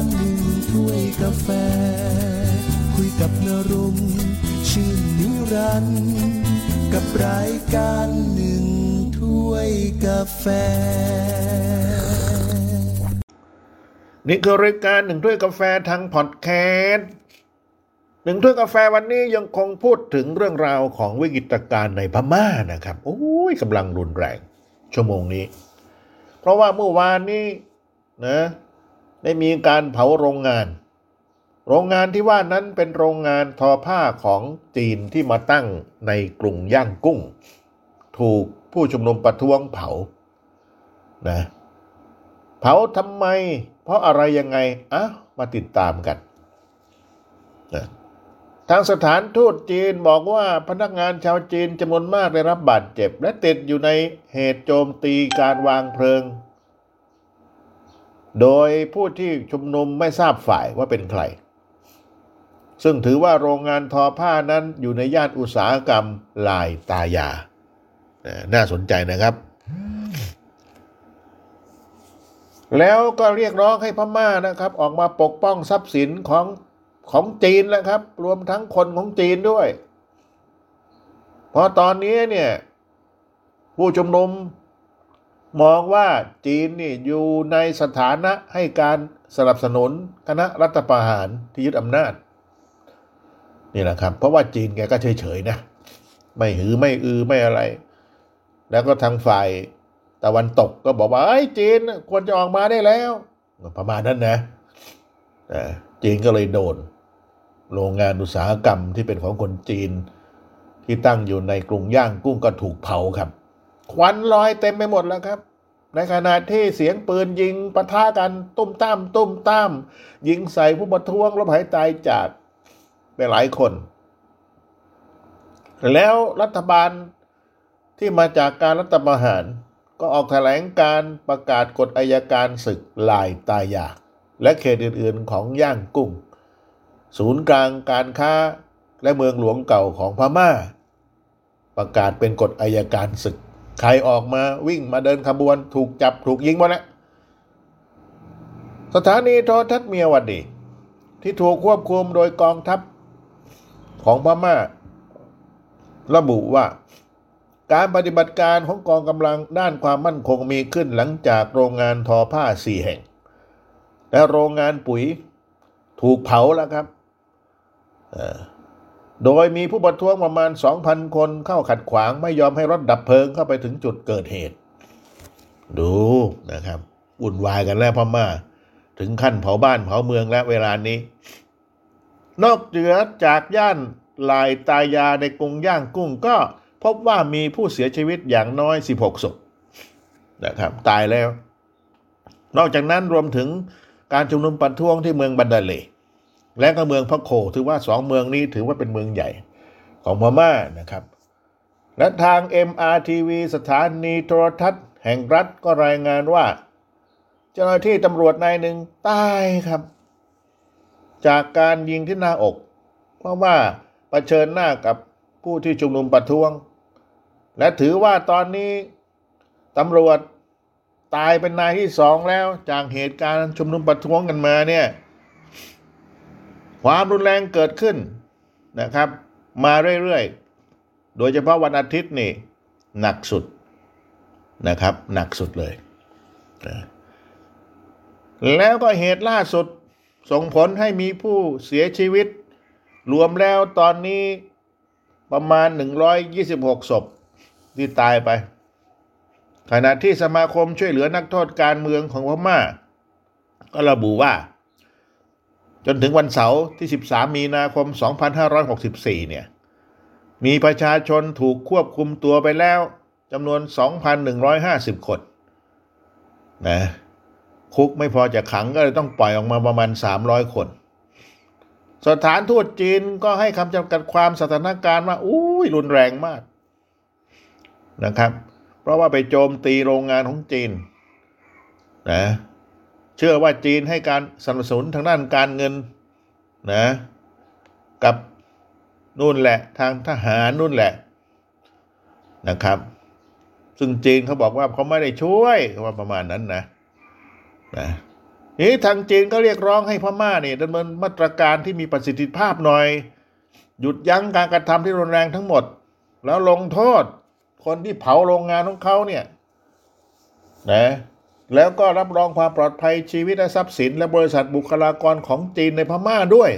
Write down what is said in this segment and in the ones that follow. างหนึ่งถ้วยกาแฟคุยกับนรงค์ชื่นนิรันดร์กับรายการหนึ่งถ้วยกาแฟนี่คือรายการหนึ่งถ้วยกาแฟทางพอดแคสต์หนึ่งถ้วยกาแฟวันนี้ยังคงพูดถึงเรื่องราวของวิกฤตการณ์ในพม่านะครับโอ้ยกำลังรุนแรงชั่วโมงนี้เพราะว่าเมื่อวานนี้นะได้มีการเผาโรงงานที่ว่านั้นเป็นโรงงานทอผ้าของจีนที่มาตั้งในกรุงย่างกุ้งถูกผู้ชุมนุมประท้วงเผานะเผาทำไมเพราะอะไรยังไงอ่ะมาติดตามกันนะทางสถานทูตจีนบอกว่าพนักงานชาวจีนจำนวนมากได้รับบาดเจ็บและติดอยู่ในเหตุโจมตีการวางเพลิงโดยผู้ที่ชุมนุมไม่ทราบฝ่ายว่าเป็นใครซึ่งถือว่าโรงงานทอผ้านั้นอยู่ในย่านอุตสาหกรรมลายตายาน่าสนใจนะครับแล้วก็เรียกร้องให้พม่านะครับออกมาปกป้องทรัพย์สินของจีนนะครับรวมทั้งคนของจีนด้วยเพราะตอนนี้เนี่ยผู้ชุมนุมมองว่าจีนนี่อยู่ในสถานะให้การสนับสนุนคณะรัฐประหารที่ยึดอำนาจนี่แหละครับเพราะว่าจีนแกก็เฉยๆนะไม่หือไม่อือไม่อะไรแล้วก็ทางฝ่ายตะวันตกก็บอกว่าไอ้จีนควรจะออกมาได้แล้วประมาณนั้นนะจีนก็เลยโดนโรงงานอุตสาหกรรมที่เป็นของคนจีนที่ตั้งอยู่ในกรุงย่างกุ้งก็ถูกเผาครับควันลอยเต็มไปหมดแล้วครับในขณะที่เสียงปืนยิงปะทะกันตุ้มต้ามยิงใส่ผู้ประท้วงล้มหายตายจากไปหลายคนแล้วรัฐบาลที่มาจากการรัฐประหารก็ออกแถลงการประกาศกฎอัยการศึกลายตายาและเขตอื่นๆของย่างกุ้งศูนย์กลางการค้าและเมืองหลวงเก่าของพม่าประกาศเป็นกฎอัยการศึกใครออกมาวิ่งมาเดินขบวนถูกจับถูกยิงหมดแล้วสถานีโทรทัศน์เมียวดีที่ถูกควบคุมโดยกองทัพของพม่าระบุว่าการปฏิบัติการของกองกำลังด้านความมั่นคงมีขึ้นหลังจากโรงงานทอผ้า4แห่งและโรงงานปุ๋ยถูกเผาแล้วครับโดยมีผู้ประท้วงประมาณ 2,000 คนเข้าขัดขวางไม่ยอมให้รถดับเพลิงเข้าไปถึงจุดเกิดเหตุดูนะครับวุ่นวายกันแล้วพม่าถึงขั้นเผาบ้านเผาเมืองแล้วเวลานี้นอกเหนือจากย่านลายตายาในกรุงย่างกุ้งก็พบว่ามีผู้เสียชีวิตอย่างน้อย16ศพนะครับตายแล้วนอกจากนั้นรวมถึงการชุมนุมประท้วงที่เมืองบันดาเลและก็เมืองพะโคถือว่า2เมืองนี้ถือว่าเป็นเมืองใหญ่ของพม่านะครับและทาง MRTV สถานีโทรทัศน์แห่งรัฐก็รายงานว่าเจ้าหน้าที่ตำรวจนายหนึ่งตายครับจากการยิงที่หน้าอกเพราะว่าเผชิญหน้ากับผู้ที่ชุมนุมประท้วงและถือว่าตอนนี้ตำรวจตายเป็นนายที่2แล้วจากเหตุการณ์ชุมนุมประท้วงกันมาเนี่ยความรุนแรงเกิดขึ้นนะครับมาเรื่อยๆโดยเฉพาะวันอาทิตย์นี่หนักสุดนะครับหนักสุดเลยแล้วก็เหตุล่าสุดส่งผลให้มีผู้เสียชีวิตรวมแล้วตอนนี้ประมาณ126ศพที่ตายไปขณะที่สมาคมช่วยเหลือนักโทษการเมืองของพม่าก็ระบุว่าจนถึงวันเสาร์ที่13มีนาคม2564เนี่ยมีประชาชนถูกควบคุมตัวไปแล้วจำนวน 2,150 คนนะคุกไม่พอจะขังก็เลยต้องปล่อยออกมาประมาณ300คนสถานทูตจีนก็ให้คำจำกัดความสถานการณ์ว่าอุ้ยรุนแรงมากนะครับเพราะว่าไปโจมตีโรงงานของจีนนะเชื่อว่าจีนให้การสนับสนุนทางด้านการเงินนะกับนู่นแหละทางทหารนู่นแหละนะครับซึ่งจีนเขาบอกว่าเขาไม่ได้ช่วยว่าประมาณนั้นนะ นี่ทางจีนก็เรียกร้องให้พม่าเนี่ยดำเนินมาตรการที่มีประสิทธิภาพหน่อยหยุดยั้งการกระทำที่รุนแรงทั้งหมดแล้วลงโทษคนที่เผาโรงงานของเขาเนี่ยนะแล้วก็รับรองความปลอดภัยชีวิตและทรัพย์สินและบริษัทบุคลากรของจีนในพม่าด้วย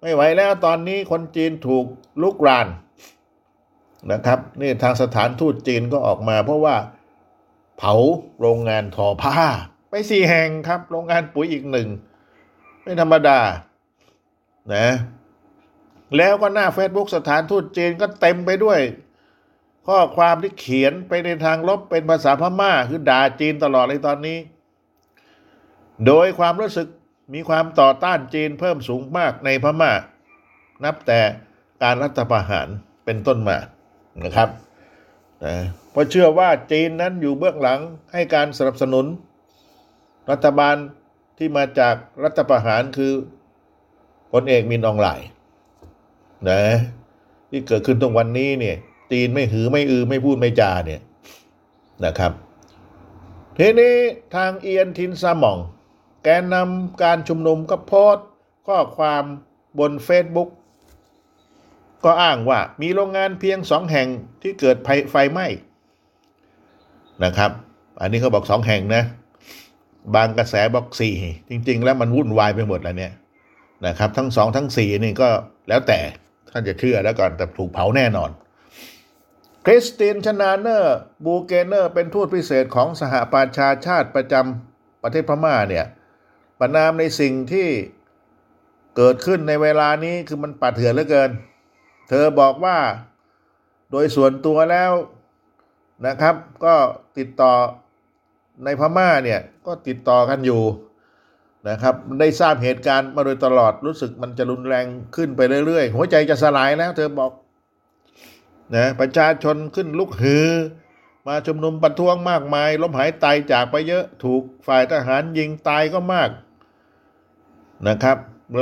ไม่ไหวแล้วตอนนี้คนจีนถูกลุกรานนะครับนี่ทางสถานทูตจีนก็ออกมาเพราะว่าเผาโรงงานทอผ้าไป4 แห่งครับโรงงานปุ๋ยอีก1ไม่ธรรมดานะแล้วก็หน้า Facebook สถานทูตจีนก็เต็มไปด้วยข้อความที่เขียนไปในทางลบเป็นภาษาพม่าคือด่าจีนตลอดเลยตอนนี้โดยความรู้สึกมีความต่อต้านจีนเพิ่มสูงมากในพม่านับแต่การรัฐประหารเป็นต้นมานะครับนะเพราะเชื่อว่าจีนนั้นอยู่เบื้องหลังให้การสนับสนุนรัฐบาลที่มาจากรัฐประหารคือพลเอกมินอองหลายนะที่เกิดขึ้นตรงวันนี้เนี่ยจีนไม่หือไม่อือไม่พูดไม่จาเนี่ยนะครับทีนี้ทางเอียนทินซาหม่องแกนนำการชุมนุมก็โพสต์ข้อความบน Facebook ก็อ้างว่ามีโรงงานเพียง2 แห่งที่เกิดไฟไหม้นะครับอันนี้เขาบอก2 แห่งนะบางกระแสบอก4จริงๆแล้วมันวุ่นวายไปหมดแล้วเนี่ยนะครับทั้ง2ทั้ง4นี่ก็แล้วแต่ท่านจะเชื่อแล้วก่อนแต่ถูกเผาแน่นอนคริสตินชนาเนอร์บูเกเนอร์เป็นทูตพิเศษของสหประชาชาติประจำประเทศพม่าเนี่ยประนามในสิ่งที่เกิดขึ้นในเวลานี้คือมันป่าเถื่อนเหลือเกินเธอบอกว่าโดยส่วนตัวแล้วนะครับก็ติดต่อในพม่าเนี่ยก็ติดต่อกันอยู่นะครับได้ทราบเหตุการณ์มาโดยตลอดรู้สึกมันจะรุนแรงขึ้นไปเรื่อยๆหัวใจจะสลายแล้วเธอบอกนะประชาชนขึ้นลุกฮือมาชุมนุมประท้วงมากมายล้มหายตายจากไปเยอะถูกฝ่ายทหารยิงตายก็มากนะครับ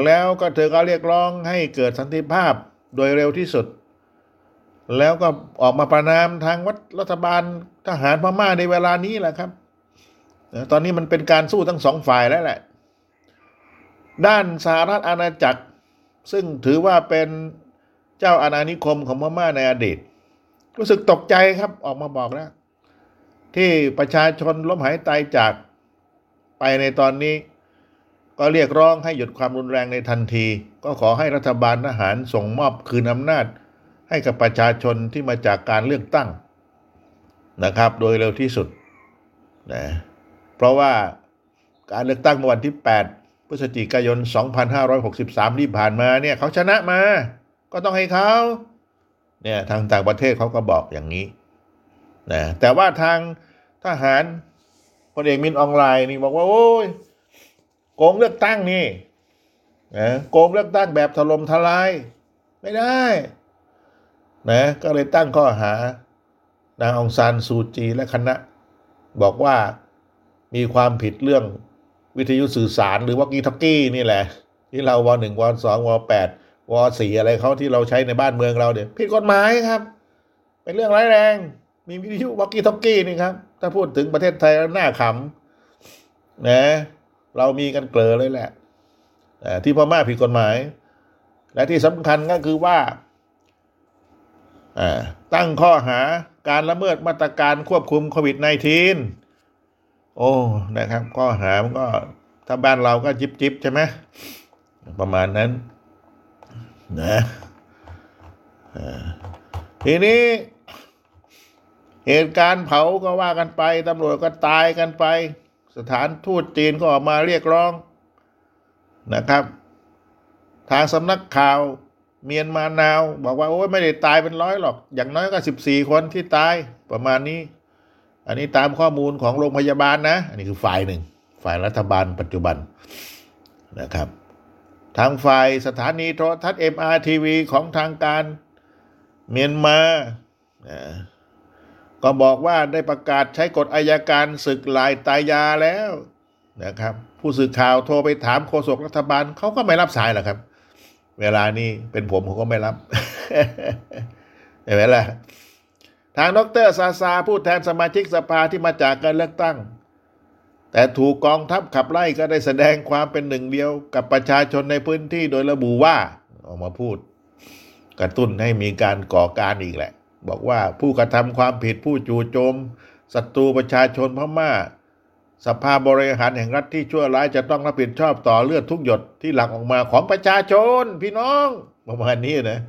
แล้วก็เธอก็เรียกร้องให้เกิดสันติภาพโดยเร็วที่สุดแล้วก็ออกมาประณามทางรัฐบาลทหารพม่าในเวลานี้แหละครับตอนนี้มันเป็นการสู้ทั้ง2 ฝ่ายแล้วแหละด้านสหรัฐอาณาจักรซึ่งถือว่าเป็นเจ้าอาณานิคมของพม่าในอดีตรู้สึกตกใจครับออกมาบอกแล้วที่ประชาชนล้มหายตายจากไปในตอนนี้ก็เรียกร้องให้หยุดความรุนแรงในทันทีก็ขอให้รัฐบาลทหารส่งมอบคืนอำนาจให้กับประชาชนที่มาจากการเลือกตั้งนะครับโดยเร็วที่สุดนะเพราะว่าการเลือกตั้งเมื่อวันที่8 พฤศจิกายน 2563ที่ผ่านมาเนี่ยเขาชนะมาก็ต้องให้เขาเนี่ยทางต่างประเทศเขาก็บอกอย่างนี้นะแต่ว่าทางทหารพลเอกมินอองหลายนี่บอกว่าโอ้ยโกงเลือกตั้งนี่นะโกงเลือกตั้งแบบถล่มทลายไม่ได้นะก็เลยตั้งข้อหานางองซานซูจีและคณะบอกว่ามีความผิดเรื่องวิทยุสื่อสารหรือว่ากีทักกี้นี่แหละที่เราว1ว2ว8ว4อะไรเขาที่เราใช้ในบ้านเมืองเราเนี่ยผิดกฎหมายครับเป็นเรื่องร้ายแรงมีวิทยุวักกี้ทักกี้นี่ครับถ้าพูดถึงประเทศไทยหน้าขำนะเรามีกันเกลอเลยแหละที่พม่าผิดกฎหมายและที่สำคัญก็คือว่าตั้งข้อหาการละเมิดมาตรการควบคุมโควิด -19โอ้นะครับข้อหามันก็ถ้าบ้านเราก็จิ๊บใช่ไหมประมาณนั้นนะทีนี้เหตุการณ์เผาก็ว่ากันไปตำรวจก็ตายกันไปสถานทูตจีนก็ออกมาเรียกร้องนะครับทางสำนักข่าวเมียนมานาวบอกว่าโอ้ยไม่ได้ตายเป็น100หรอกอย่างน้อยก็14 คนที่ตายประมาณนี้อันนี้ตามข้อมูลของโรงพยาบาลนะอันนี้คือฝ่ายหนึ่งฝ่ายรัฐบาลปัจจุบันนะครับทางฝ่ายสถานีโทรทัศน์ MRTV ของทางการเมียนมาก็บอกว่าได้ประกาศใช้กฎอัยการศึกหลายตายาแล้วนะครับผู้สื่อข่าวโทรไปถามโฆษกรัฐบาลเขาก็ไม่รับสายหรอกครับเวลานี้เป็นผมก็ไม่รับ เห็นไหมล่ะทางดร.ซาซาผู้แทนสมาชิกสภาที่มาจากการเลือกตั้ง แต่ถูกกองทัพขับไล่ก็ได้แสดงความเป็นหนึ่งเดียวกับประชาชนในพื้นที่โดยระบุว่าออกมาพูดกระตุ้นให้มีการก่อการอีกแหละบอกว่าผู้กระทำความผิดผู้จู่โจมศัตรูประชาชนพม่าสภาบริหารแห่งรัฐที่ชั่วร้ายจะต้องรับผิดชอบต่อเลือดทุกหยดที่หลั่งออกมาของประชาชนพี่น้องประมาณนี้นะ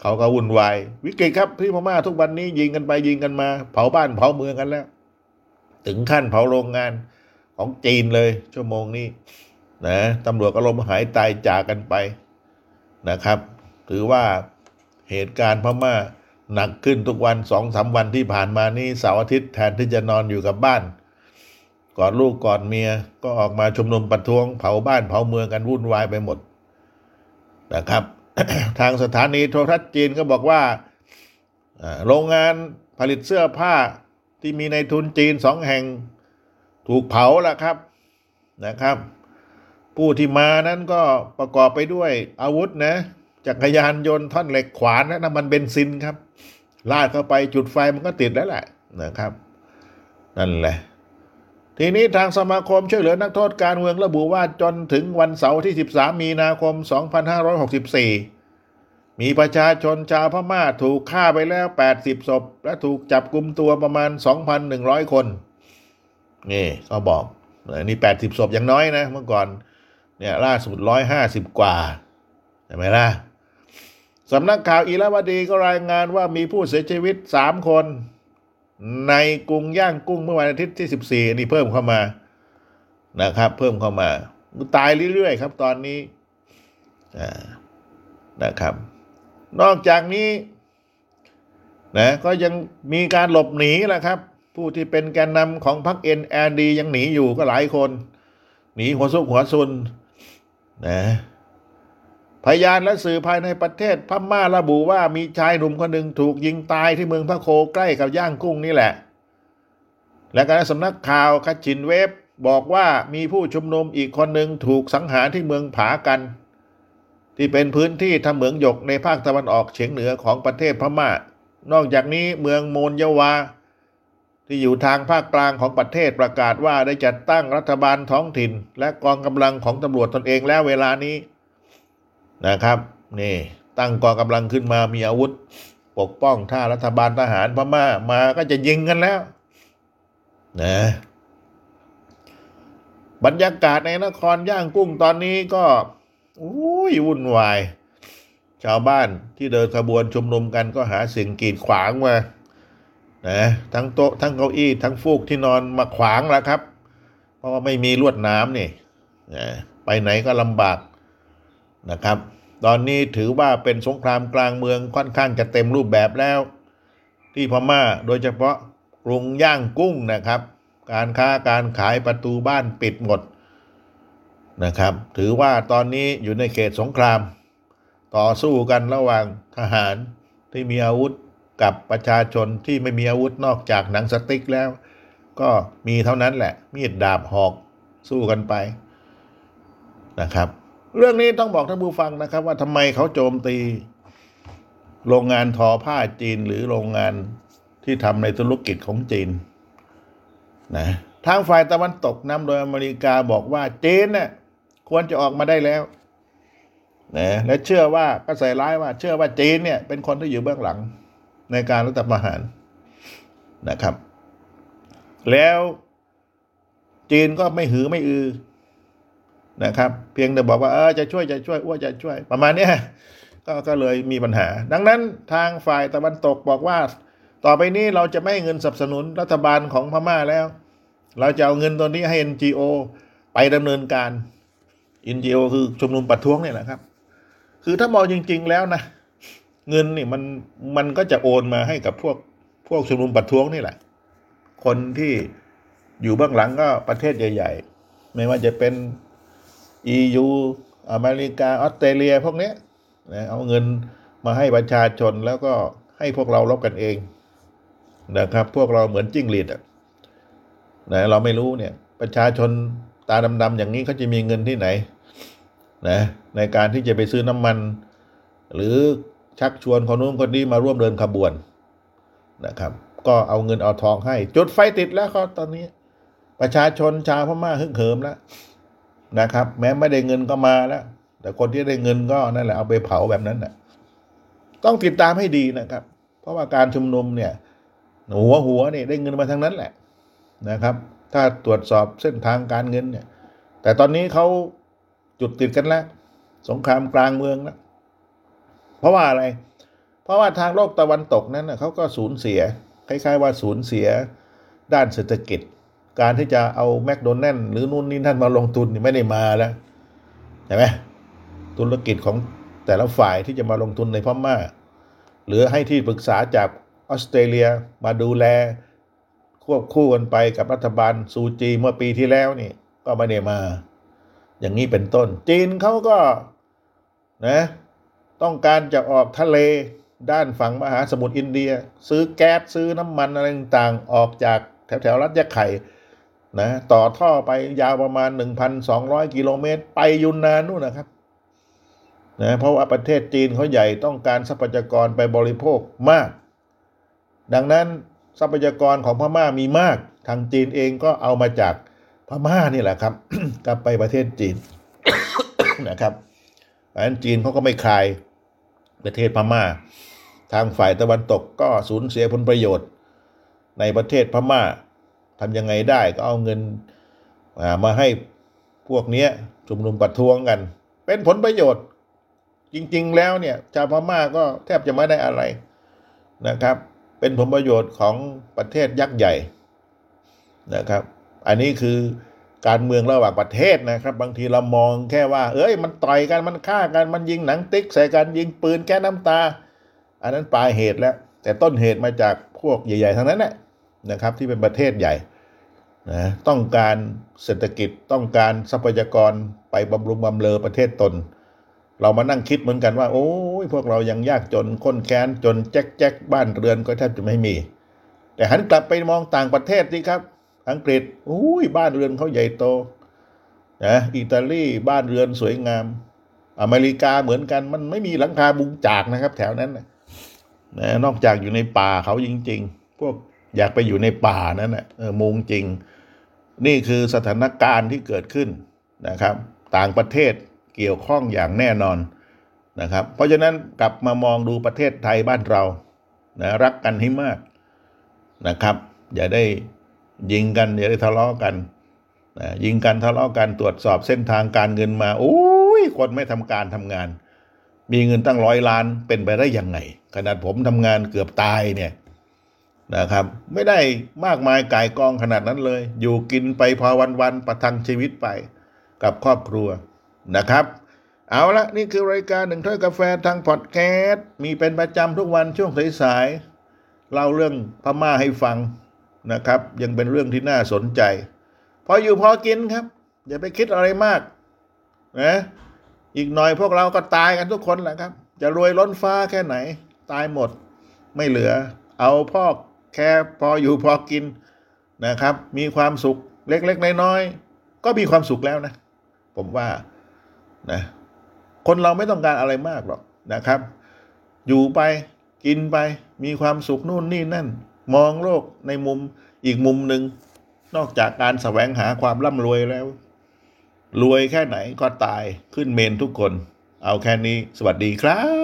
เขาก็วุ่นวายวิกฤตครับที่พม่าทุกวันนี้ยิงกันไปยิงกันมาเผาบ้านเผาเมืองกันแล้วถึงขั้นเผาโรงงานของจีนเลยชั่วโมงนี้นะตำรวจก็ล้มหายตายจากกันไปนะครับถือว่าเหตุการณ์พม่าหนักขึ้นทุกวัน 2-3 วันที่ผ่านมานี้เสาร์อาทิตย์แทนที่จะนอนอยู่กับบ้านกอดลูกกอดเมียก็ออกมาชุมนุมประท้วงเผาบ้านเผาเมืองกันวุ่นวายไปหมดนะครับ ทางสถานีโทรทัศน์จีนก็บอกว่าโรงงานผลิตเสื้อผ้าที่มีในทุนจีน2แห่งถูกเผาแล้วครับนะครับผู้ที่มานั้นก็ประกอบไปด้วยอาวุธนะจักรยานยนต์ท่อนเหล็กขวานและน้ำมันเบนซินครับลาดเข้าไปจุดไฟมันก็ติดแล้วแหละนะครับนั่นแหละทีนี้ทางสมาคมช่วยเหลือนักโทษการเมืองระบุว่าจนถึงวันเสาร์ที่13มีนาคม2564มีประชาชนชาวพม่าถูกฆ่าไปแล้ว80ศพและถูกจับกุมตัวประมาณ 2,100 คนนี่เขาบอกนี่80ศพอย่างน้อยนะเมื่อก่อนเนี่ยล่าสุด150กว่าใช่ไหมล่ะสำนักข่าวอิราวดีก็รายงานว่ามีผู้เสียชีวิต3คนในกรุงย่างกุ้งเมื่อวันอาทิตย์ที่14อันนี้เพิ่มเข้ามานะครับเพิ่มเข้ามาตายเรื่อยๆครับตอนนี้นะครับนอกจากนี้นะก็ยังมีการหลบหนีล่ะครับผู้ที่เป็นแกนนำของพรรค NLD ยังหนีอยู่ก็หลายคนหนีหัวซุกหัวซุนนะพยานและสื่อภายในประเทศพม่าระบุว่ามีชายหนุ่มคนหนึ่งถูกยิงตายที่เมืองพะโคใกล้กับย่างกุ้งนี่แหละและการสำนักข่าวคชินเว็บบอกว่ามีผู้ชุมนุมอีกคนหนึ่งถูกสังหารที่เมืองผากันที่เป็นพื้นที่ทำเหมืองหยกในภาคตะวันออกเฉียงเหนือของประเทศพม่านอกจากนี้เมืองโมนยวาที่อยู่ทางภาคกลางของประเทศประกาศว่าได้จัดตั้งรัฐบาลท้องถิ่นและกองกำลังของตำรวจตนเองแล้วเวลานี้นะครับนี่ตั้งกองกำลังขึ้นมามีอาวุธปกป้องถ้ารัฐบาลทหารพม่ามาก็จะยิงกันแล้วนะบรรยากาศในนครย่างกุ้งตอนนี้ก็วุ่นวายชาวบ้านที่เดินขบวนชุมนุมกันก็หาสิ่งกีดขวางมานะทั้งโต๊ะทั้งเก้าอี้ทั้งฟูกที่นอนมาขวางแล้วครับเพราะว่าไม่มีลวดน้ำนี่นะไปไหนก็ลำบากนะครับตอนนี้ถือว่าเป็นสงครามกลางเมืองค่อนข้างจะเต็มรูปแบบแล้วที่พม่าโดยเฉพาะกรุงย่างกุ้งนะครับการค้าการขายประตูบ้านปิดหมดนะครับถือว่าตอนนี้อยู่ในเขตสงครามต่อสู้กันระหว่างทหารที่มีอาวุธกับประชาชนที่ไม่มีอาวุธนอกจากหนังสติ๊กแล้วก็มีเท่านั้นแหละมีดดาบหอกสู้กันไปนะครับเรื่องนี้ต้องบอกท่านผู้ฟังนะครับว่าทำไมเขาโจมตีโรงงานทอผ้าจีนหรือโรงงานที่ทำในธุรกิจของจีนนะทางฝ่ายตะวันตกนำโดยอเมริกาบอกว่าจีนน่ะควรจะออกมาได้แล้วนะและเชื่อว่าก็ใส่ร้ายว่าเชื่อว่าจีนเนี่ยเป็นคนที่อยู่เบื้องหลังในการรัฐประหารนะครับแล้วจีนก็ไม่หือไม่อือนะครับเพียงแต่บอกว่าจะช่วยอ้วจะช่วยประมาณนี้ก็เลยมีปัญหาดังนั้นทางฝ่ายตะวันตกบอกว่าต่อไปนี้เราจะไม่ให้เงินสนับสนุนรัฐบาลของพม่าแล้วเราจะเอาเงินตัวนี้ให้ NGO ไปดำเนินการ NGO คือชุมนุมประท้วงเนี่ยแหละครับคือถ้ามองจริงๆแล้วนะเงินนี่มันก็จะโอนมาให้กับพวกชุมนุมประท้วงนี่แหละคนที่อยู่เบื้องหลังก็ประเทศใหญ่ๆไม่ว่าจะเป็นEU อเมริกาออสเตรเลียพวกนี้นะเอาเงินมาให้ประชาชนแล้วก็ให้พวกเราลบกันเองนะครับพวกเราเหมือนจิ้งหรีดนะเราไม่รู้เนี่ยประชาชนตาดำๆอย่างนี้เขาจะมีเงินที่ไหนนะในการที่จะไปซื้อน้ำมันหรือชักชวนคนนู้นคนนี้มาร่วมเดินขบวนนะครับก็เอาเงินเอาทองให้จุดไฟติดแล้วเขาตอนนี้ ประชาชนชาวพม่าฮึกเหิมแล้วนะครับแม้ไม่ได้เงินก็มาแล้วแต่คนที่ได้เงินก็นั่นแหละเอาไปเผาแบบนั้นน่ะต้องติดตามให้ดีนะครับเพราะว่าการชุมนุมเนี่ยหัวนี่ได้เงินมาทั้งนั้นแหละนะครับถ้าตรวจสอบเส้นทางการเงินเนี่ยแต่ตอนนี้เขาจุดติดกันแล้วสงครามกลางเมืองแล้วเพราะว่าอะไรเพราะว่าทางโลกตะวันตกนั้นเขาก็สูญเสียคล้ายๆว่าสูญเสียด้านเศรษฐกิจการที่จะเอาแมคโดนัลด์หรือนู่นนี่นั่นมาลงทุนนี่ไม่ได้มาแล้วใช่ไหมธุรกิจของแต่ละฝ่ายที่จะมาลงทุนในพม่าหรือให้ที่ปรึกษาจากออสเตรเลียมาดูแลควบคู่กันไปกับรัฐบาลซูจีเมื่อปีที่แล้วนี่ก็ไม่ได้มาอย่างนี้เป็นต้นจีนเขาก็นะต้องการจะออกทะเลด้านฝั่งมหาสมุทรอินเดียซื้อแก๊สซื้อน้ำมันอะไรต่างๆออกจากแถวรัฐยะไข่นะต่อท่อไปยาวประมาณ 1,200 กิโลเมตรไปยูนนานนู่นนะครับนะเพราะว่าประเทศจีนเขาใหญ่ต้องการทรัพยากรไปบริโภคมากดังนั้นทรัพยากรของพม่ามีมากทางจีนเองก็เอามาจากพม่านี่แหละครับ กลับไปประเทศจีน นะครับดังนั้นจีนเขาก็ไม่คลายประเทศพม่าทางฝ่ายตะวันตกก็สูญเสียผลประโยชน์ในประเทศพม่าทำยังไงได้ก็เอาเงินมาให้พวกนี้ชุมนุมประท้วงกันเป็นผลประโยชน์จริงๆแล้วเนี่ยชาวพม่าก็แทบจะไม่ได้อะไรนะครับเป็นผลประโยชน์ของประเทศยักษ์ใหญ่นะครับอันนี้คือการเมืองระหว่างประเทศนะครับบางทีเรามองแค่ว่าเอ้ยมันต่อยกันมันฆ่ากันมันยิงหนังติ๊กใส่กันยิงปืนแก้น้ำตาอันนั้นปลายเหตุแล้วแต่ต้นเหตุมาจากพวกใหญ่ๆทั้งนั้นแหละนะครับที่เป็นประเทศใหญ่นะต้องการเศรษฐกิจต้องการทรัพยากรไปบำรุงบำเรอประเทศตนเรามานั่งคิดเหมือนกันว่าโอ้ยพวกเรายังยากจนข้นแค้นจนแจ๊กๆบ้านเรือนก็แทบจะไม่มีแต่หันกลับไปมองต่างประเทศสิครับอังกฤษอุ้ยบ้านเรือนเขาใหญ่โตนะอิตาลีบ้านเรือนสวยงามอเมริกาเหมือนกันมันไม่มีหลังคาบุงจากนะครับแถวนั้นนะนอกจากอยู่ในป่าเขาจริงๆพวกอยากไปอยู่ในป่านั้นนะมุงจริงนี่คือสถานการณ์ที่เกิดขึ้นนะครับต่างประเทศเกี่ยวข้องอย่างแน่นอนนะครับเพราะฉะนั้นกลับมามองดูประเทศไทยบ้านเรานะรักกันให้มากนะครับอย่าได้ยิงกันอย่าได้ทะเลาะกันนะยิงกันทะเลาะกันตรวจสอบเส้นทางการเงินมาโอ้ยคนไม่ทำการทำงานมีเงินตั้ง100 ล้านเป็นไปได้ยังไงขนาดผมทำงานเกือบตายเนี่ยนะครับไม่ได้มากมายก่ายกองขนาดนั้นเลยอยู่กินไปพอวันๆประทังชีวิตไปกับครอบครัวนะครับเอาละนี่คือรายการหนึ่งถ้วยกาแฟทางพอดแคสต์มีเป็นประจำทุกวันช่วงสายๆเล่าเรื่องพม่าให้ฟังนะครับยังเป็นเรื่องที่น่าสนใจพออยู่พอกินครับอย่าไปคิดอะไรมากนะอีกหน่อยพวกเราก็ตายกันทุกคนแหละครับจะรวยล้นฟ้าแค่ไหนตายหมดไม่เหลือเอาพอแค่พออยู่พอกินนะครับมีความสุขเล็กๆน้อยๆก็มีความสุขแล้วนะผมว่านะคนเราไม่ต้องการอะไรมากหรอกนะครับอยู่ไปกินไปมีความสุขนู่นนี่นั่นมองโลกในมุมอีกมุมหนึ่งนอกจากการแสวงหาความร่ำรวยแล้วรวยแค่ไหนก็ตายขึ้นเมนทุกคนเอาแค่นี้สวัสดีครับ